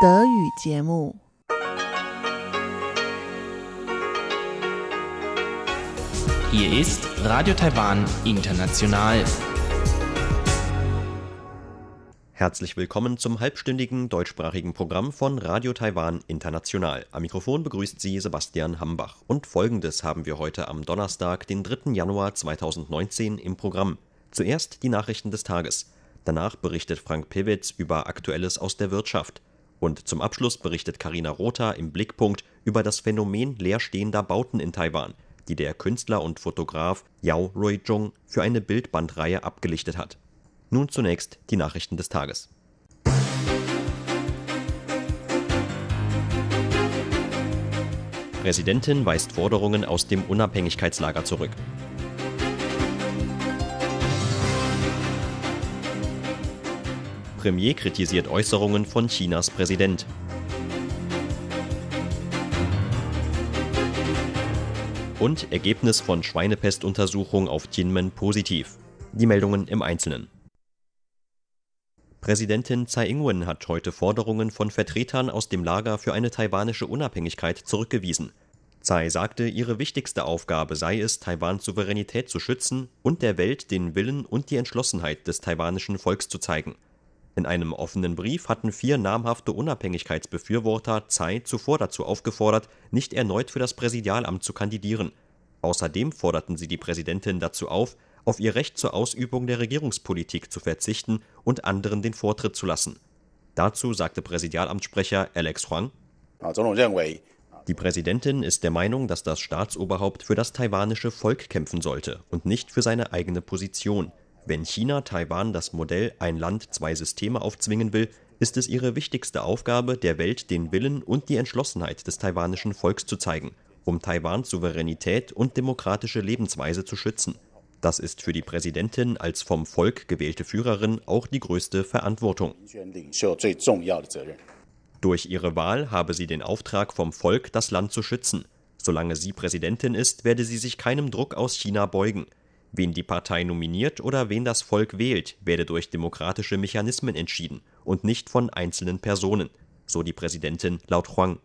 Hier ist Radio Taiwan International. Herzlich willkommen zum halbstündigen deutschsprachigen Programm von Radio Taiwan International. Am Mikrofon begrüßt Sie Sebastian Hambach. Und Folgendes haben wir heute am Donnerstag, den 3. Januar 2019 im Programm. Zuerst die Nachrichten des Tages. Danach berichtet Frank Piewitz über Aktuelles aus der Wirtschaft. Und zum Abschluss berichtet Carina Rother im Blickpunkt über das Phänomen leerstehender Bauten in Taiwan, die der Künstler und Fotograf Yao Ruizhong für eine Bildbandreihe abgelichtet hat. Nun zunächst die Nachrichten des Tages. Präsidentin weist Forderungen aus dem Unabhängigkeitslager zurück. Premier kritisiert Äußerungen von Chinas Präsident. Und Ergebnis von Schweinepestuntersuchung auf Jinmen positiv. Die Meldungen im Einzelnen. Präsidentin Tsai Ing-wen hat heute Forderungen von Vertretern aus dem Lager für eine taiwanische Unabhängigkeit zurückgewiesen. Tsai sagte, ihre wichtigste Aufgabe sei es, Taiwans Souveränität zu schützen und der Welt den Willen und die Entschlossenheit des taiwanischen Volks zu zeigen. In einem offenen Brief hatten 4 namhafte Unabhängigkeitsbefürworter Tsai zuvor dazu aufgefordert, nicht erneut für das Präsidialamt zu kandidieren. Außerdem forderten sie die Präsidentin dazu auf ihr Recht zur Ausübung der Regierungspolitik zu verzichten und anderen den Vortritt zu lassen. Dazu sagte Präsidialamtssprecher Alex Huang: Die Präsidentin ist der Meinung, dass das Staatsoberhaupt für das taiwanische Volk kämpfen sollte und nicht für seine eigene Position. Wenn China Taiwan das Modell ein Land, 2 Systeme aufzwingen will, ist es ihre wichtigste Aufgabe, der Welt den Willen und die Entschlossenheit des taiwanischen Volks zu zeigen, um Taiwans Souveränität und demokratische Lebensweise zu schützen. Das ist für die Präsidentin als vom Volk gewählte Führerin auch die größte Verantwortung. Durch ihre Wahl habe sie den Auftrag vom Volk, das Land zu schützen. Solange sie Präsidentin ist, werde sie sich keinem Druck aus China beugen. Wen die Partei nominiert oder wen das Volk wählt, werde durch demokratische Mechanismen entschieden und nicht von einzelnen Personen, so die Präsidentin laut Huang.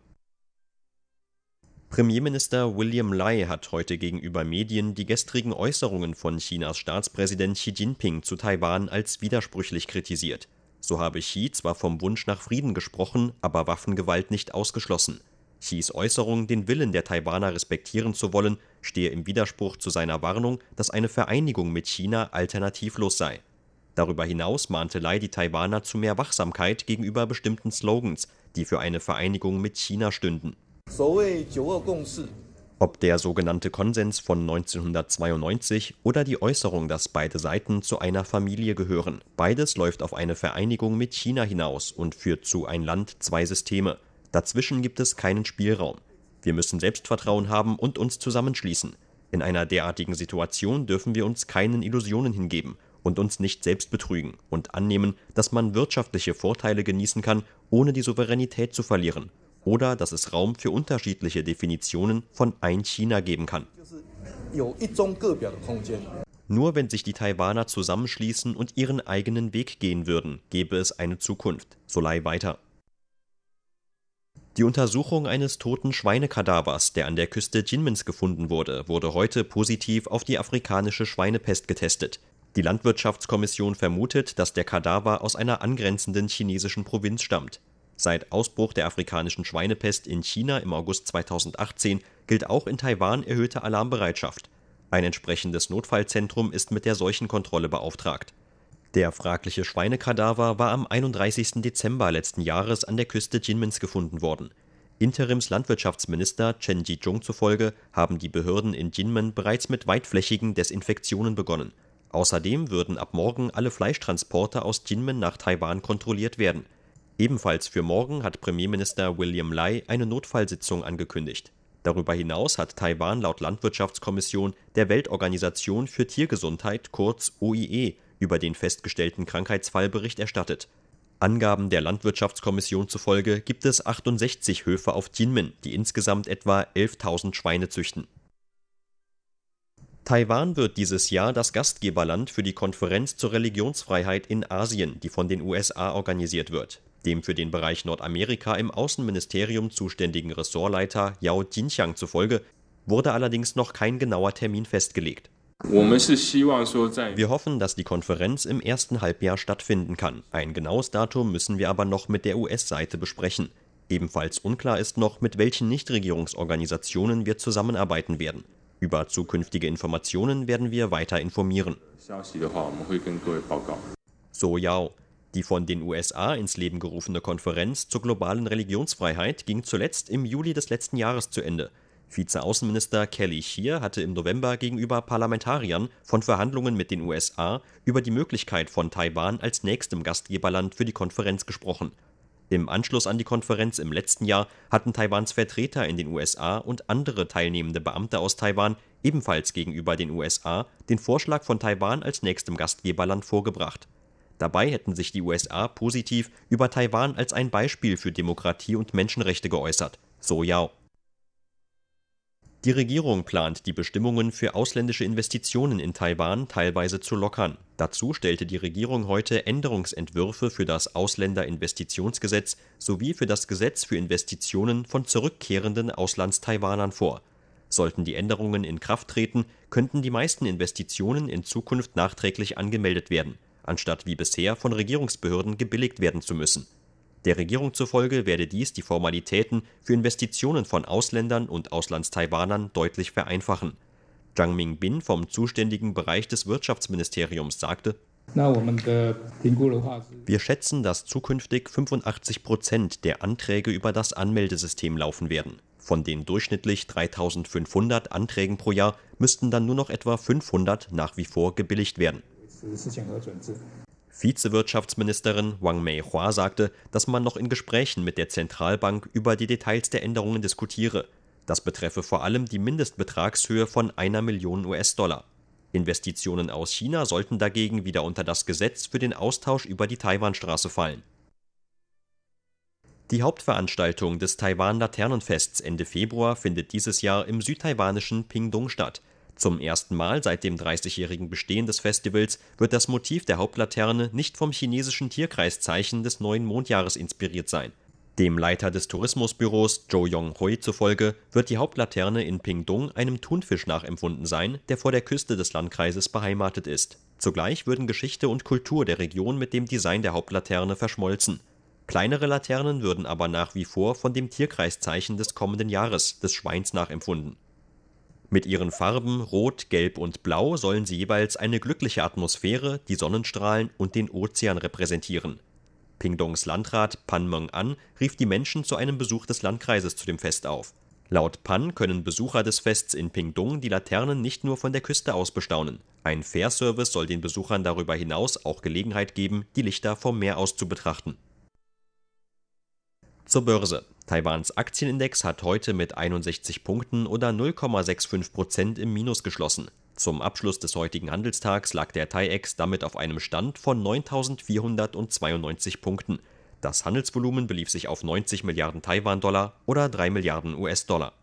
Premierminister William Lai hat heute gegenüber Medien die gestrigen Äußerungen von Chinas Staatspräsident Xi Jinping zu Taiwan als widersprüchlich kritisiert. So habe Xi zwar vom Wunsch nach Frieden gesprochen, aber Waffengewalt nicht ausgeschlossen. Xis Äußerung, den Willen der Taiwaner respektieren zu wollen, stehe im Widerspruch zu seiner Warnung, dass eine Vereinigung mit China alternativlos sei. Darüber hinaus mahnte Lai die Taiwaner zu mehr Wachsamkeit gegenüber bestimmten Slogans, die für eine Vereinigung mit China stünden. Ob der sogenannte Konsens von 1992 oder die Äußerung, dass beide Seiten zu einer Familie gehören, beides läuft auf eine Vereinigung mit China hinaus und führt zu ein Land, 2 Systeme. Dazwischen gibt es keinen Spielraum. Wir müssen Selbstvertrauen haben und uns zusammenschließen. In einer derartigen Situation dürfen wir uns keinen Illusionen hingeben und uns nicht selbst betrügen und annehmen, dass man wirtschaftliche Vorteile genießen kann, ohne die Souveränität zu verlieren, oder dass es Raum für unterschiedliche Definitionen von ein China geben kann. Nur wenn sich die Taiwaner zusammenschließen und ihren eigenen Weg gehen würden, gäbe es eine Zukunft, so Lai weiter. Die Untersuchung eines toten Schweinekadavers, der an der Küste Jinmens gefunden wurde, wurde heute positiv auf die afrikanische Schweinepest getestet. Die Landwirtschaftskommission vermutet, dass der Kadaver aus einer angrenzenden chinesischen Provinz stammt. Seit Ausbruch der afrikanischen Schweinepest in China im August 2018 gilt auch in Taiwan erhöhte Alarmbereitschaft. Ein entsprechendes Notfallzentrum ist mit der Seuchenkontrolle beauftragt. Der fragliche Schweinekadaver war am 31. Dezember letzten Jahres an der Küste Jinmens gefunden worden. Interims-Landwirtschaftsminister Chen Ji-chung zufolge haben die Behörden in Jinmen bereits mit weitflächigen Desinfektionen begonnen. Außerdem würden ab morgen alle Fleischtransporte aus Jinmen nach Taiwan kontrolliert werden. Ebenfalls für morgen hat Premierminister William Lai eine Notfallsitzung angekündigt. Darüber hinaus hat Taiwan laut Landwirtschaftskommission der Weltorganisation für Tiergesundheit, kurz OIE, über den festgestellten Krankheitsfallbericht erstattet. Angaben der Landwirtschaftskommission zufolge gibt es 68 Höfe auf Jinmen, die insgesamt etwa 11.000 Schweine züchten. Taiwan wird dieses Jahr das Gastgeberland für die Konferenz zur Religionsfreiheit in Asien, die von den USA organisiert wird. dem für den Bereich Nordamerika im Außenministerium zuständigen Ressortleiter Yao Jinxiang zufolge, wurde allerdings noch kein genauer Termin festgelegt. Wir hoffen, dass die Konferenz im ersten Halbjahr stattfinden kann. Ein genaues Datum müssen wir aber noch mit der US-Seite besprechen. Ebenfalls unklar ist noch, mit welchen Nichtregierungsorganisationen wir zusammenarbeiten werden. Über zukünftige Informationen werden wir weiter informieren. So Yao. Die von den USA ins Leben gerufene Konferenz zur globalen Religionsfreiheit ging zuletzt im Juli des letzten Jahres zu Ende. Vizeaußenminister Kelly Hsieh hatte im November gegenüber Parlamentariern von Verhandlungen mit den USA über die Möglichkeit von Taiwan als nächstem Gastgeberland für die Konferenz gesprochen. Im Anschluss an die Konferenz im letzten Jahr hatten Taiwans Vertreter in den USA und andere teilnehmende Beamte aus Taiwan ebenfalls gegenüber den USA den Vorschlag von Taiwan als nächstem Gastgeberland vorgebracht. Dabei hätten sich die USA positiv über Taiwan als ein Beispiel für Demokratie und Menschenrechte geäußert, so Yao. Die Regierung plant, die Bestimmungen für ausländische Investitionen in Taiwan teilweise zu lockern. Dazu stellte die Regierung heute Änderungsentwürfe für das Ausländerinvestitionsgesetz sowie für das Gesetz für Investitionen von zurückkehrenden Auslandstaiwanern vor. Sollten die Änderungen in Kraft treten, könnten die meisten Investitionen in Zukunft nachträglich angemeldet werden, anstatt wie bisher von Regierungsbehörden gebilligt werden zu müssen. Der Regierung zufolge werde dies die Formalitäten für Investitionen von Ausländern und Auslandstaiwanern deutlich vereinfachen. Zhang Ming-bin vom zuständigen Bereich des Wirtschaftsministeriums sagte, wir schätzen, dass zukünftig 85% der Anträge über das Anmeldesystem laufen werden. Von den durchschnittlich 3.500 Anträgen pro Jahr müssten dann nur noch etwa 500 nach wie vor gebilligt werden. Vizewirtschaftsministerin Wang Mei-hua sagte, dass man noch in Gesprächen mit der Zentralbank über die Details der Änderungen diskutiere. Das betreffe vor allem die Mindestbetragshöhe von $1 Million. Investitionen aus China sollten dagegen wieder unter das Gesetz für den Austausch über die Taiwanstraße fallen. Die Hauptveranstaltung des Taiwan-Laternenfests Ende Februar findet dieses Jahr im südtaiwanischen Pingtung statt. Zum ersten Mal seit dem 30-jährigen Bestehen des Festivals wird das Motiv der Hauptlaterne nicht vom chinesischen Tierkreiszeichen des neuen Mondjahres inspiriert sein. Dem Leiter des Tourismusbüros Zhou Yonghui zufolge wird die Hauptlaterne in Pingtung einem Thunfisch nachempfunden sein, der vor der Küste des Landkreises beheimatet ist. Zugleich würden Geschichte und Kultur der Region mit dem Design der Hauptlaterne verschmolzen. Kleinere Laternen würden aber nach wie vor von dem Tierkreiszeichen des kommenden Jahres, des Schweins, nachempfunden. Mit ihren Farben Rot, Gelb und Blau sollen sie jeweils eine glückliche Atmosphäre, die Sonnenstrahlen und den Ozean repräsentieren. Pingtungs Landrat Pan Meng An rief die Menschen zu einem Besuch des Landkreises zu dem Fest auf. Laut Pan können Besucher des Fests in Pingtung die Laternen nicht nur von der Küste aus bestaunen. Ein Fährservice soll den Besuchern darüber hinaus auch Gelegenheit geben, die Lichter vom Meer aus zu betrachten. Zur Börse. Taiwans Aktienindex hat heute mit 61 Punkten oder 0,65% im Minus geschlossen. Zum Abschluss des heutigen Handelstags lag der TAIEX damit auf einem Stand von 9.492 Punkten. Das Handelsvolumen belief sich auf 90 Milliarden Taiwan-Dollar oder 3 Milliarden US-Dollar.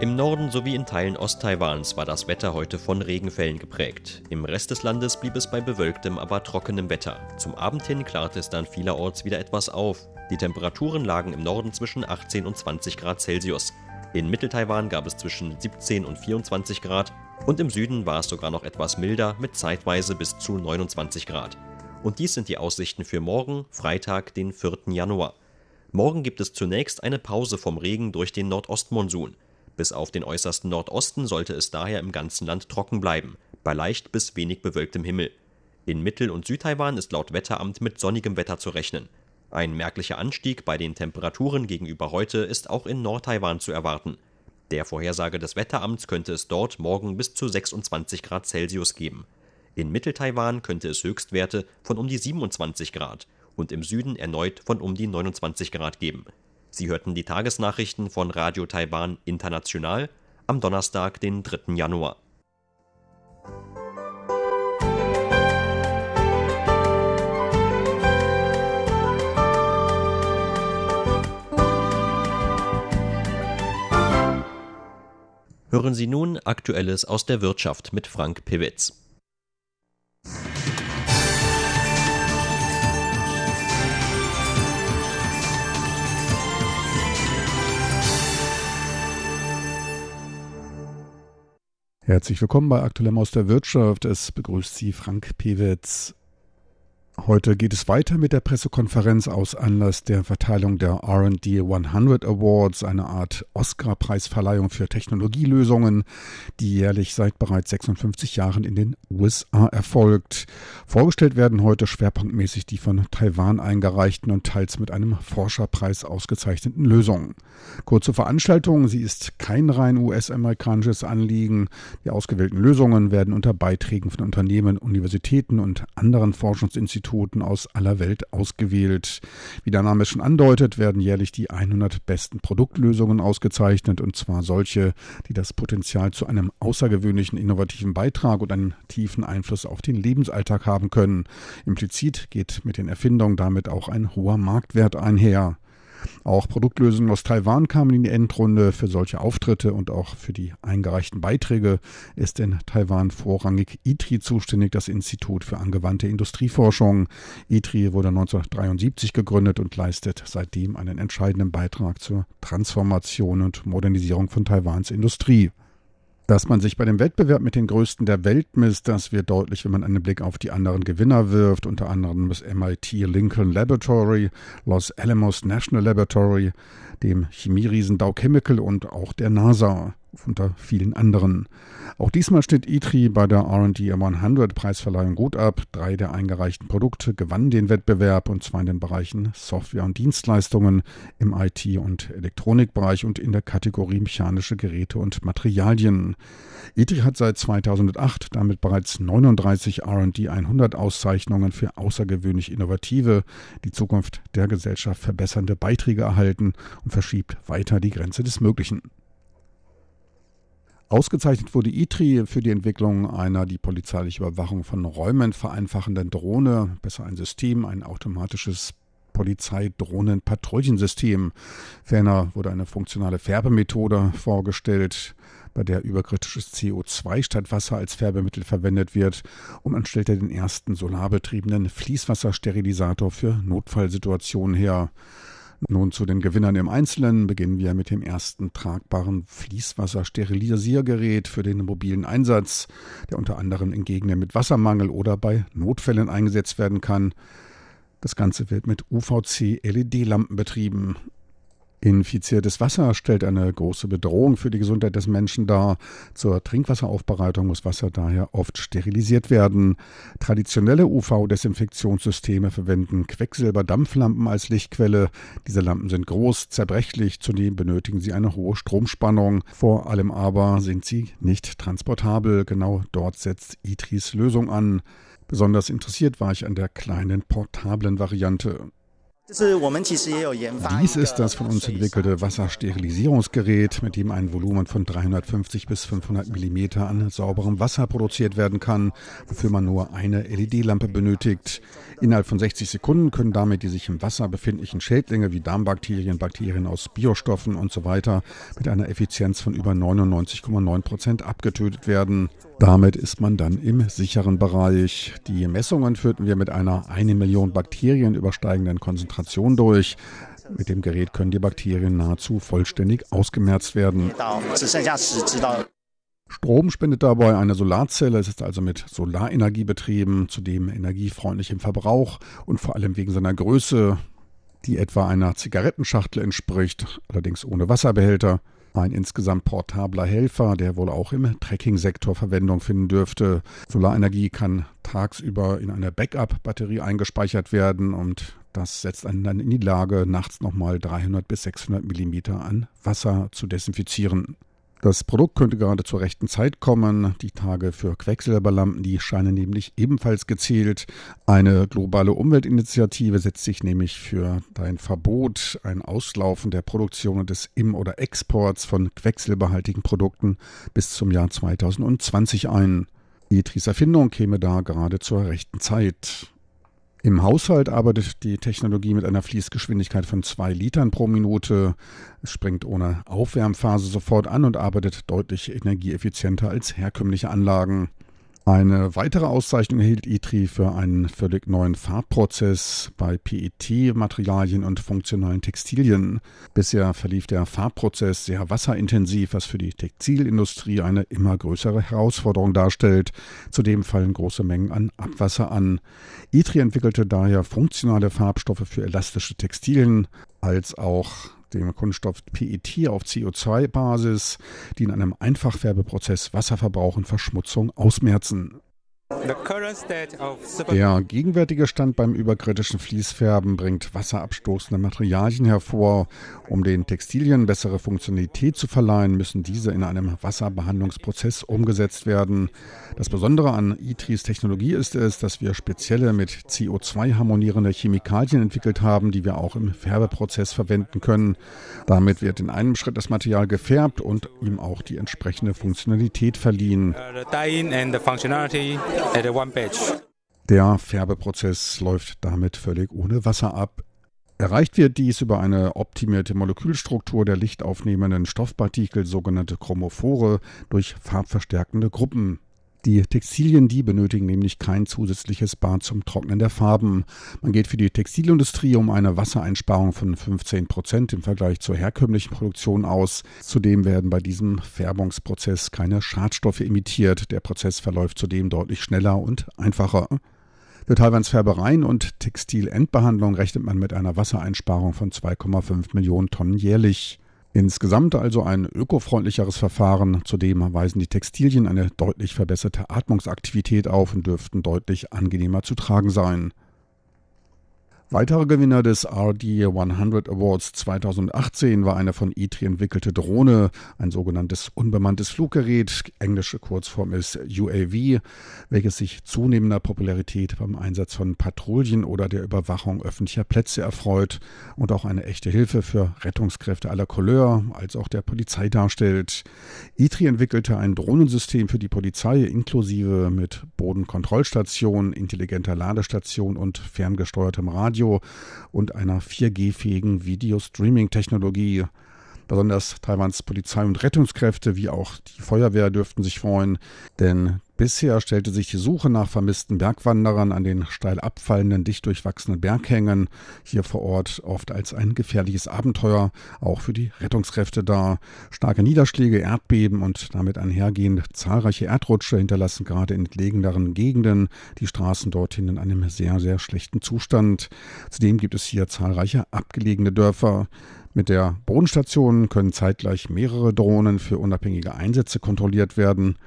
Im Norden sowie in Teilen Osttaiwans war das Wetter heute von Regenfällen geprägt. Im Rest des Landes blieb es bei bewölktem, aber trockenem Wetter. Zum Abend hin klarte es dann vielerorts wieder etwas auf. Die Temperaturen lagen im Norden zwischen 18 und 20 Grad Celsius. In Mitteltaiwan gab es zwischen 17 und 24 Grad und im Süden war es sogar noch etwas milder mit zeitweise bis zu 29 Grad. Und dies sind die Aussichten für morgen, Freitag, den 4. Januar. Morgen gibt es zunächst eine Pause vom Regen durch den Nordostmonsun. Bis auf den äußersten Nordosten sollte es daher im ganzen Land trocken bleiben, bei leicht bis wenig bewölktem Himmel. In Mittel- und Südtaiwan ist laut Wetteramt mit sonnigem Wetter zu rechnen. Ein merklicher Anstieg bei den Temperaturen gegenüber heute ist auch in Nordtaiwan zu erwarten. Der Vorhersage des Wetteramts könnte es dort morgen bis zu 26 Grad Celsius geben. In Mitteltaiwan könnte es Höchstwerte von um die 27 Grad und im Süden erneut von um die 29 Grad geben. Sie hörten die Tagesnachrichten von Radio Taiwan International am Donnerstag, den 3. Januar. Hören Sie nun Aktuelles aus der Wirtschaft mit Frank Piewitz. Herzlich willkommen bei Aktuellem aus der Wirtschaft. Es begrüßt Sie Frank Piewitz. Heute geht es weiter mit der Pressekonferenz aus Anlass der Verteilung der R&D 100 Awards, eine Art Oscar-Preisverleihung für Technologielösungen, die jährlich seit bereits 56 Jahren in den USA erfolgt. Vorgestellt werden heute schwerpunktmäßig die von Taiwan eingereichten und teils mit einem Forscherpreis ausgezeichneten Lösungen. Kurz zur Veranstaltung, sie ist kein rein US-amerikanisches Anliegen. Die ausgewählten Lösungen werden unter Beiträgen von Unternehmen, Universitäten und anderen Forschungsinstituten aus aller Welt ausgewählt. Wie der Name es schon andeutet, werden jährlich die 100 besten Produktlösungen ausgezeichnet, und zwar solche, die das Potenzial zu einem außergewöhnlichen innovativen Beitrag und einem tiefen Einfluss auf den Lebensalltag haben können. Implizit geht mit den Erfindungen damit auch ein hoher Marktwert einher. Auch Produktlösungen aus Taiwan kamen in die Endrunde. Für solche Auftritte und auch für die eingereichten Beiträge ist in Taiwan vorrangig ITRI zuständig, das Institut für angewandte Industrieforschung. ITRI wurde 1973 gegründet und leistet seitdem einen entscheidenden Beitrag zur Transformation und Modernisierung von Taiwans Industrie. Dass man sich bei dem Wettbewerb mit den Größten der Welt misst, das wird deutlich, wenn man einen Blick auf die anderen Gewinner wirft, unter anderem das MIT Lincoln Laboratory, Los Alamos National Laboratory, dem Chemieriesen Dow Chemical und auch der NASA, unter vielen anderen. Auch diesmal steht ITRI bei der R&D 100 Preisverleihung gut ab. 3 der eingereichten Produkte gewannen den Wettbewerb, und zwar in den Bereichen Software und Dienstleistungen, im IT- und Elektronikbereich und in der Kategorie mechanische Geräte und Materialien. ITRI hat seit 2008 damit bereits 39 R&D 100 Auszeichnungen für außergewöhnlich innovative, die Zukunft der Gesellschaft verbessernde Beiträge erhalten und verschiebt weiter die Grenze des Möglichen. Ausgezeichnet wurde ITRI für die Entwicklung einer die polizeiliche Überwachung von Räumen vereinfachenden Drohne, besser ein System, ein automatisches Polizeidrohnen-Patrouillensystem. Ferner wurde eine funktionale Färbemethode vorgestellt, bei der überkritisches CO2 statt Wasser als Färbemittel verwendet wird, um anstelle den ersten solarbetriebenen Fließwassersterilisator für Notfallsituationen her. Nun zu den Gewinnern im Einzelnen. Beginnen wir mit dem ersten tragbaren Fließwasser-Sterilisiergerät für den mobilen Einsatz, der unter anderem in Gegenden mit Wassermangel oder bei Notfällen eingesetzt werden kann. Das Ganze wird mit UVC-LED-Lampen betrieben. Infiziertes Wasser stellt eine große Bedrohung für die Gesundheit des Menschen dar. Zur Trinkwasseraufbereitung muss Wasser daher oft sterilisiert werden. Traditionelle UV-Desinfektionssysteme verwenden Quecksilberdampflampen als Lichtquelle. Diese Lampen sind groß, zerbrechlich, zudem benötigen sie eine hohe Stromspannung. Vor allem aber sind sie nicht transportabel. Genau dort setzt ITRIs Lösung an. Besonders interessiert war ich an der kleinen portablen Variante. Dies ist das von uns entwickelte Wassersterilisierungsgerät, mit dem ein Volumen von 350 bis 500 mm an sauberem Wasser produziert werden kann, wofür man nur eine LED-Lampe benötigt. Innerhalb von 60 Sekunden können damit die sich im Wasser befindlichen Schädlinge wie Darmbakterien, Bakterien aus Biostoffen und so weiter mit einer Effizienz von über 99,9% abgetötet werden. Damit ist man dann im sicheren Bereich. Die Messungen führten wir mit einer 1 Million Bakterien übersteigenden Konzentration durch. Mit dem Gerät können die Bakterien nahezu vollständig ausgemerzt werden. Strom spendet dabei eine Solarzelle, es ist also mit Solarenergie betrieben, zudem energiefreundlich im Verbrauch und vor allem wegen seiner Größe, die etwa einer Zigarettenschachtel entspricht, allerdings ohne Wasserbehälter. Ein insgesamt portabler Helfer, der wohl auch im Trekking-Sektor Verwendung finden dürfte. Solarenergie kann tagsüber in eine Backup-Batterie eingespeichert werden, und das setzt einen dann in die Lage, nachts nochmal 300 bis 600 mm an Wasser zu desinfizieren. Das Produkt könnte gerade zur rechten Zeit kommen. Die Tage für Quecksilberlampen, die scheinen nämlich ebenfalls gezählt. Eine globale Umweltinitiative setzt sich nämlich für ein Verbot, ein Auslaufen der Produktion und des Im- oder Exports von quecksilberhaltigen Produkten bis zum Jahr 2020 ein. ITRIs Erfindung käme da gerade zur rechten Zeit. Im Haushalt arbeitet die Technologie mit einer Fließgeschwindigkeit von 2 Litern pro Minute. Es springt ohne Aufwärmphase sofort an und arbeitet deutlich energieeffizienter als herkömmliche Anlagen. Eine weitere Auszeichnung erhielt ITRI für einen völlig neuen Farbprozess bei PET-Materialien und funktionalen Textilien. Bisher verlief der Farbprozess sehr wasserintensiv, was für die Textilindustrie eine immer größere Herausforderung darstellt. Zudem fallen große Mengen an Abwasser an. ITRI entwickelte daher funktionale Farbstoffe für elastische Textilien, als auch dem Kunststoff PET auf CO2-Basis, die in einem Einfachfärbeprozess Wasserverbrauch und Verschmutzung ausmerzen. Der gegenwärtige Stand beim überkritischen Fließfärben bringt wasserabstoßende Materialien hervor. Um den Textilien bessere Funktionalität zu verleihen, müssen diese in einem Wasserbehandlungsprozess umgesetzt werden. Das Besondere an ITRIs Technologie ist es, dass wir spezielle mit CO2 harmonierende Chemikalien entwickelt haben, die wir auch im Färbeprozess verwenden können. Damit wird in einem Schritt das Material gefärbt und ihm auch die entsprechende Funktionalität verliehen. Der Färbeprozess läuft damit völlig ohne Wasser ab. Erreicht wird dies über eine optimierte Molekülstruktur der lichtaufnehmenden Stoffpartikel, sogenannte Chromophore, durch farbverstärkende Gruppen. Die Textilien, die benötigen nämlich kein zusätzliches Bad zum Trocknen der Farben. Man geht für die Textilindustrie um eine Wassereinsparung von 15% im Vergleich zur herkömmlichen Produktion aus. Zudem werden bei diesem Färbungsprozess keine Schadstoffe emittiert. Der Prozess verläuft zudem deutlich schneller und einfacher. Für Taiwans Färbereien und Textilendbehandlung rechnet man mit einer Wassereinsparung von 2,5 Millionen Tonnen jährlich. Insgesamt also ein ökofreundlicheres Verfahren. Zudem weisen die Textilien eine deutlich verbesserte Atmungsaktivität auf und dürften deutlich angenehmer zu tragen sein. Weitere Gewinner des R&D 100 Awards 2018 war eine von ITRI entwickelte Drohne, ein sogenanntes unbemanntes Fluggerät, englische Kurzform ist UAV, welches sich zunehmender Popularität beim Einsatz von Patrouillen oder der Überwachung öffentlicher Plätze erfreut und auch eine echte Hilfe für Rettungskräfte aller Couleur als auch der Polizei darstellt. ITRI entwickelte ein Drohnensystem für die Polizei inklusive mit Bodenkontrollstation, intelligenter Ladestation und ferngesteuertem Radio und einer 4G-fähigen Video-Streaming-Technologie. Besonders Taiwans Polizei und Rettungskräfte wie auch die Feuerwehr dürften sich freuen, denn bisher stellte sich die Suche nach vermissten Bergwanderern an den steil abfallenden, dicht durchwachsenen Berghängen hier vor Ort oft als ein gefährliches Abenteuer, auch für die Rettungskräfte dar. Starke Niederschläge, Erdbeben und damit einhergehend zahlreiche Erdrutsche hinterlassen gerade in entlegeneren Gegenden die Straßen dorthin in einem sehr, sehr schlechten Zustand. Zudem gibt es hier zahlreiche abgelegene Dörfer. Mit der Bodenstation können zeitgleich mehrere Drohnen für unabhängige Einsätze kontrolliert werden.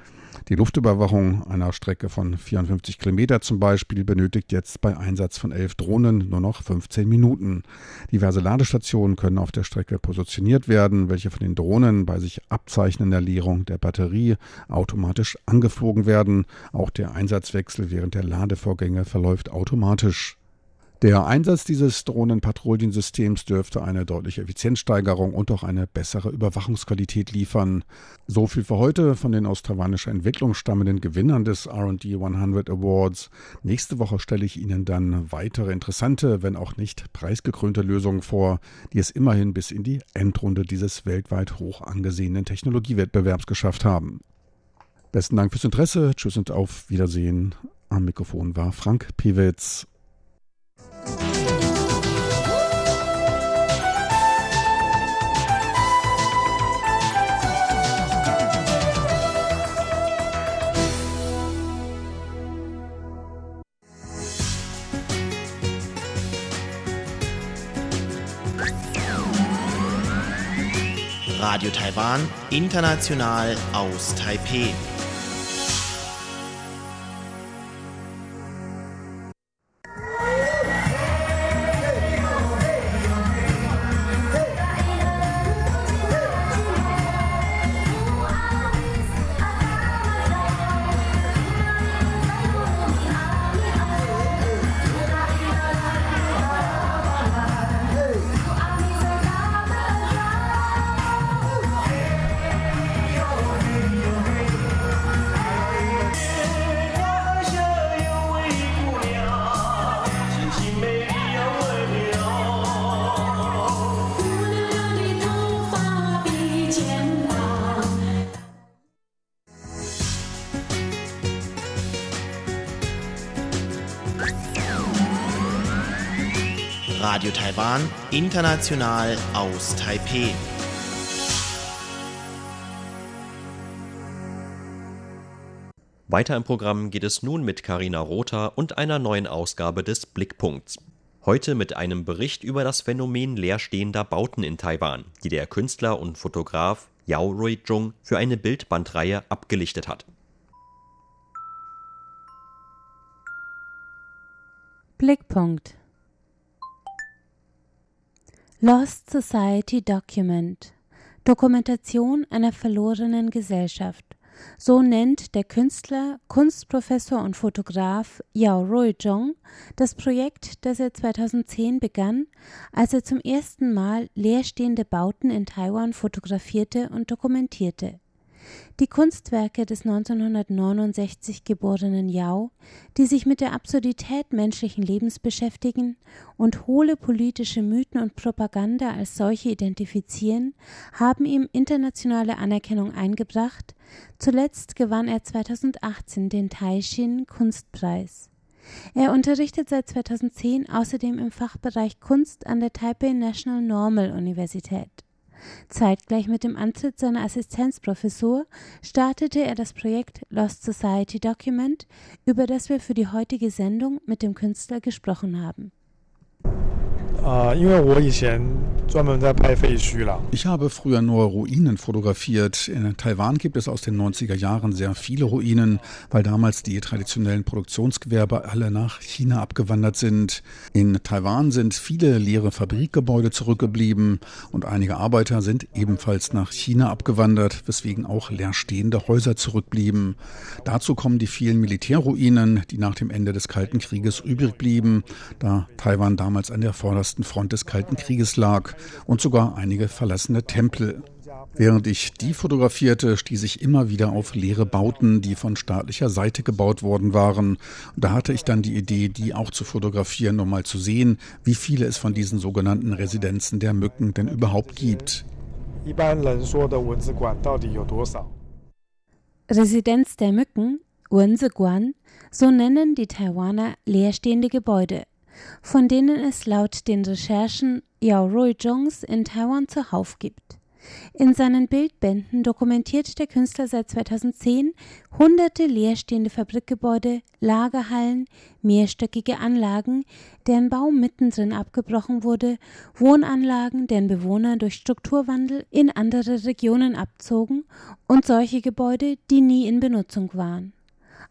Die Luftüberwachung einer Strecke von 54 Kilometer zum Beispiel benötigt jetzt bei Einsatz von 11 Drohnen nur noch 15 Minuten. Diverse Ladestationen können auf der Strecke positioniert werden, welche von den Drohnen bei sich abzeichnender Leerung der Batterie automatisch angeflogen werden. Auch der Einsatzwechsel während der Ladevorgänge verläuft automatisch. Der Einsatz dieses Drohnenpatrouillensystems dürfte eine deutliche Effizienzsteigerung und auch eine bessere Überwachungsqualität liefern. So viel für heute von den aus taiwanischer Entwicklung stammenden Gewinnern des R&D 100 Awards. Nächste Woche stelle ich Ihnen dann weitere interessante, wenn auch nicht preisgekrönte Lösungen vor, die es immerhin bis in die Endrunde dieses weltweit hoch angesehenen Technologiewettbewerbs geschafft haben. Besten Dank fürs Interesse. Tschüss und auf Wiedersehen. Am Mikrofon war Frank Piewitz. Radio Taiwan International aus Taipei. Radio Taiwan International aus Taipei. Weiter im Programm geht es nun mit Carina Rother und einer neuen Ausgabe des Blickpunkts. Heute mit einem Bericht über das Phänomen leerstehender Bauten in Taiwan, die der Künstler und Fotograf Yao Ruizhong für eine Bildbandreihe abgelichtet hat. Blickpunkt. Lost Society Document. Dokumentation einer verlorenen Gesellschaft. So nennt der Künstler, Kunstprofessor und Fotograf Yao Ruizhong das Projekt, das er 2010 begann, als er zum ersten Mal leerstehende Bauten in Taiwan fotografierte und dokumentierte. Die Kunstwerke des 1969 geborenen Yao, die sich mit der Absurdität menschlichen Lebens beschäftigen und hohle politische Mythen und Propaganda als solche identifizieren, haben ihm internationale Anerkennung eingebracht. Zuletzt gewann er 2018 den Taishin Kunstpreis. Er unterrichtet seit 2010 außerdem im Fachbereich Kunst an der Taipei National Normal Universität. Zeitgleich mit dem Antritt seiner Assistenzprofessur startete er das Projekt Lost Society Document, über das wir für die heutige Sendung mit dem Künstler gesprochen haben. Ich habe früher nur Ruinen fotografiert. In Taiwan gibt es aus den 90er Jahren sehr viele Ruinen, weil damals die traditionellen Produktionsgewerbe alle nach China abgewandert sind. In Taiwan sind viele leere Fabrikgebäude zurückgeblieben und einige Arbeiter sind ebenfalls nach China abgewandert, weswegen auch leerstehende Häuser zurückblieben. Dazu kommen die vielen Militärruinen, die nach dem Ende des Kalten Krieges übrig blieben, da Taiwan damals an der vordersten Front des Kalten Krieges lag und sogar einige verlassene Tempel. Während ich die fotografierte, stieß ich immer wieder auf leere Bauten, die von staatlicher Seite gebaut worden waren. Da hatte ich dann die Idee, die auch zu fotografieren, um mal zu sehen, wie viele es von diesen sogenannten Residenzen der Mücken denn überhaupt gibt. Residenz der Mücken, Wenzeguan, so nennen die Taiwaner leerstehende Gebäude, von denen es laut den Recherchen Yao Ruizhongs in Taiwan zuhauf gibt. In seinen Bildbänden dokumentiert der Künstler seit 2010 hunderte leerstehende Fabrikgebäude, Lagerhallen, mehrstöckige Anlagen, deren Bau mittendrin abgebrochen wurde, Wohnanlagen, deren Bewohner durch Strukturwandel in andere Regionen abzogen und solche Gebäude, die nie in Benutzung waren.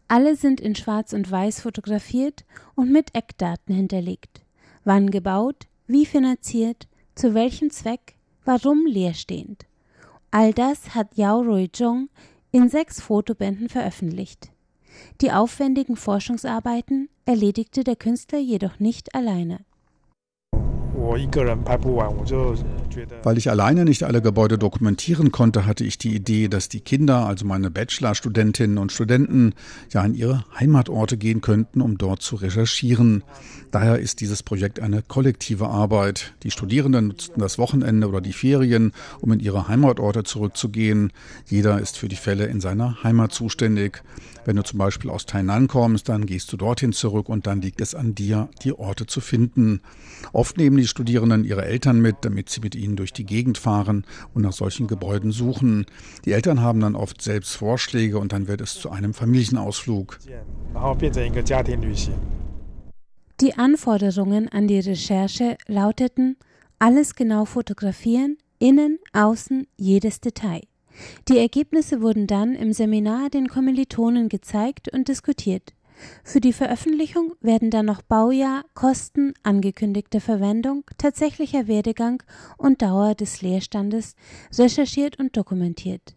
Alle sind in Schwarz und Weiß fotografiert und mit Eckdaten hinterlegt. Wann gebaut, wie finanziert, zu welchem Zweck, warum leerstehend. All das hat Yao Ruizhong in 6 Fotobänden veröffentlicht. Die aufwendigen Forschungsarbeiten erledigte der Künstler jedoch nicht alleine. Weil ich alleine nicht alle Gebäude dokumentieren konnte, hatte ich die Idee, dass die Kinder, also meine Bachelorstudentinnen und Studenten, ja in ihre Heimatorte gehen könnten, um dort zu recherchieren. Daher ist dieses Projekt eine kollektive Arbeit. Die Studierenden nutzten das Wochenende oder die Ferien, um in ihre Heimatorte zurückzugehen. Jeder ist für die Fälle in seiner Heimat zuständig. Wenn du zum Beispiel aus Tainan kommst, dann gehst du dorthin zurück und dann liegt es an dir, die Orte zu finden. Oft nehmen die Studierenden ihre Eltern mit, damit sie mit ihnen durch die Gegend fahren und nach solchen Gebäuden suchen. Die Eltern haben dann oft selbst Vorschläge und dann wird es zu einem Familienausflug. Die Anforderungen an die Recherche lauteten: alles genau fotografieren, innen, außen, jedes Detail. Die Ergebnisse wurden dann im Seminar den Kommilitonen gezeigt und diskutiert. Für die Veröffentlichung werden dann noch Baujahr, Kosten, angekündigte Verwendung, tatsächlicher Werdegang und Dauer des Leerstandes recherchiert und dokumentiert.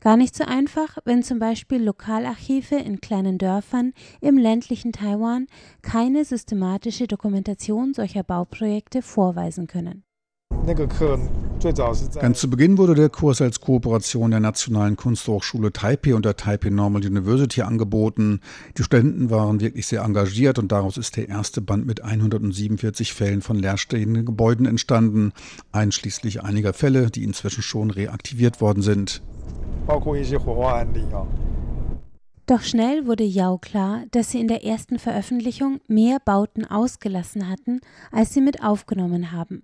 Gar nicht so einfach, wenn zum Beispiel Lokalarchive in kleinen Dörfern im ländlichen Taiwan keine systematische Dokumentation solcher Bauprojekte vorweisen können. Ganz zu Beginn wurde der Kurs als Kooperation der Nationalen Kunsthochschule Taipei und der Taipei Normal University angeboten. Die Studenten waren wirklich sehr engagiert und daraus ist der erste Band mit 147 Fällen von leerstehenden Gebäuden entstanden, einschließlich einiger Fälle, die inzwischen schon reaktiviert worden sind. Doch schnell wurde Yao klar, dass sie in der ersten Veröffentlichung mehr Bauten ausgelassen hatten, als sie mit aufgenommen haben.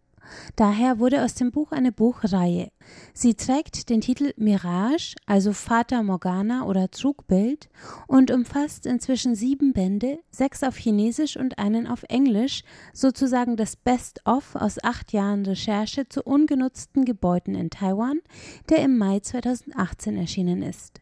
Daher wurde aus dem Buch eine Buchreihe. Sie trägt den Titel Mirage, also Fata Morgana oder Trugbild, und umfasst inzwischen 7 Bände, 6 auf Chinesisch und einen auf Englisch, sozusagen das Best-of aus 8 Jahren Recherche zu ungenutzten Gebäuden in Taiwan, der im Mai 2018 erschienen ist.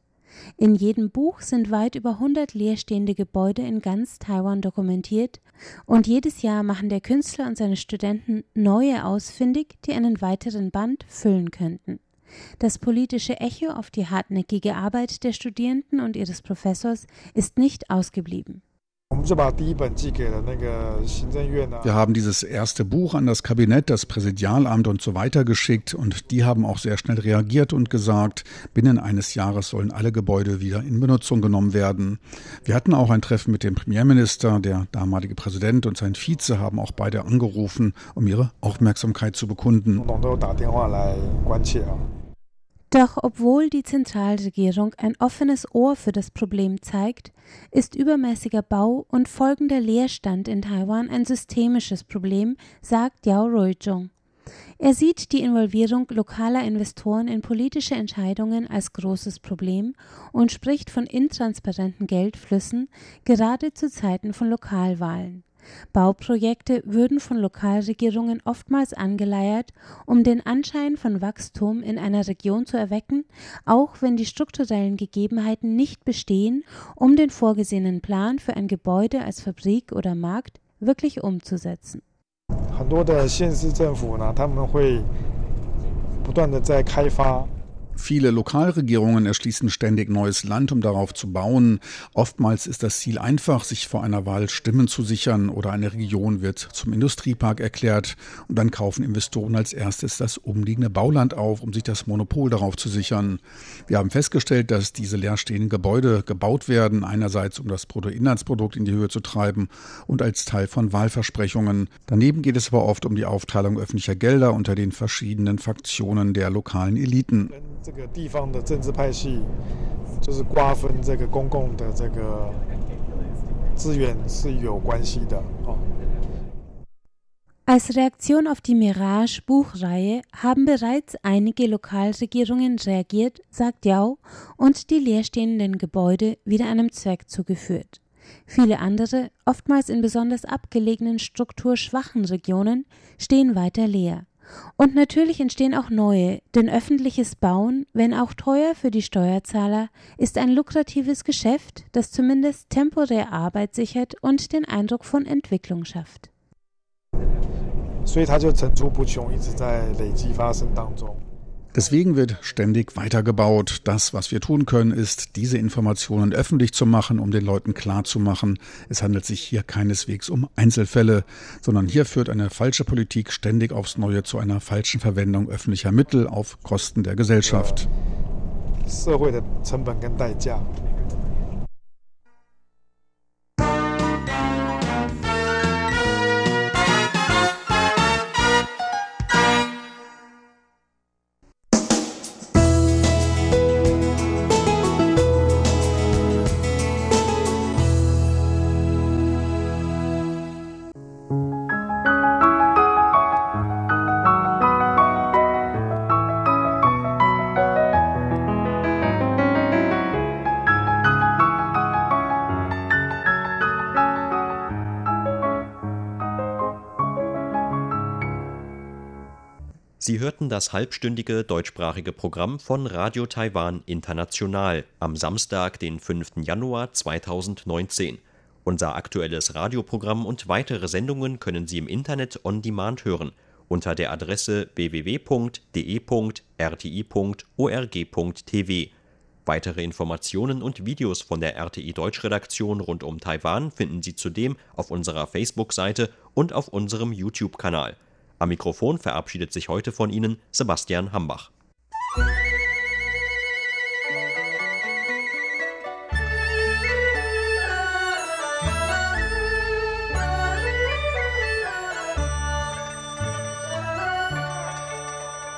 In jedem Buch sind weit über 100 leerstehende Gebäude in ganz Taiwan dokumentiert und jedes Jahr machen der Künstler und seine Studenten neue ausfindig, die einen weiteren Band füllen könnten. Das politische Echo auf die hartnäckige Arbeit der Studierenden und ihres Professors ist nicht ausgeblieben. Wir haben dieses erste Buch an das Kabinett, das Präsidialamt und so weiter geschickt und die haben auch sehr schnell reagiert und gesagt, binnen eines Jahres sollen alle Gebäude wieder in Benutzung genommen werden. Wir hatten auch ein Treffen mit dem Premierminister, der damalige Präsident und sein Vize haben auch beide angerufen, um ihre Aufmerksamkeit zu bekunden. Doch obwohl die Zentralregierung ein offenes Ohr für das Problem zeigt, ist übermäßiger Bau und folgender Leerstand in Taiwan ein systemisches Problem, sagt Yao Ruizhong. Er sieht die Involvierung lokaler Investoren in politische Entscheidungen als großes Problem und spricht von intransparenten Geldflüssen, gerade zu Zeiten von Lokalwahlen. Bauprojekte würden von Lokalregierungen oftmals angeleiert, um den Anschein von Wachstum in einer Region zu erwecken, auch wenn die strukturellen Gegebenheiten nicht bestehen, um den vorgesehenen Plan für ein Gebäude als Fabrik oder Markt wirklich umzusetzen. Viele Lokalregierungen erschließen ständig neues Land, um darauf zu bauen. Oftmals ist das Ziel einfach, sich vor einer Wahl Stimmen zu sichern oder eine Region wird zum Industriepark erklärt. Und dann kaufen Investoren als erstes das umliegende Bauland auf, um sich das Monopol darauf zu sichern. Wir haben festgestellt, dass diese leerstehenden Gebäude gebaut werden, einerseits um das Bruttoinlandsprodukt in die Höhe zu treiben und als Teil von Wahlversprechungen. Daneben geht es aber oft um die Aufteilung öffentlicher Gelder unter den verschiedenen Fraktionen der lokalen Eliten. Als Reaktion auf die Mirage-Buchreihe haben bereits einige Lokalregierungen reagiert, sagt Yao, und die leerstehenden Gebäude wieder einem Zweck zugeführt. Viele andere, oftmals in besonders abgelegenen, strukturschwachen Regionen, stehen weiter leer. Und natürlich entstehen auch neue, denn öffentliches Bauen, wenn auch teuer für die Steuerzahler, ist ein lukratives Geschäft, das zumindest temporär Arbeit sichert und den Eindruck von Entwicklung schafft. Deswegen wird ständig weitergebaut. Das, was wir tun können, ist, diese Informationen öffentlich zu machen, um den Leuten klarzumachen, es handelt sich hier keineswegs um Einzelfälle, sondern hier führt eine falsche Politik ständig aufs Neue zu einer falschen Verwendung öffentlicher Mittel auf Kosten der Gesellschaft. Sie hörten das halbstündige deutschsprachige Programm von Radio Taiwan International am Samstag, den 5. Januar 2019. Unser aktuelles Radioprogramm und weitere Sendungen können Sie im Internet on demand hören unter der Adresse www.de.rti.org.tv. Weitere Informationen und Videos von der RTI Deutschredaktion rund um Taiwan finden Sie zudem auf unserer Facebook-Seite und auf unserem YouTube-Kanal. Am Mikrofon verabschiedet sich heute von Ihnen Sebastian Hambach.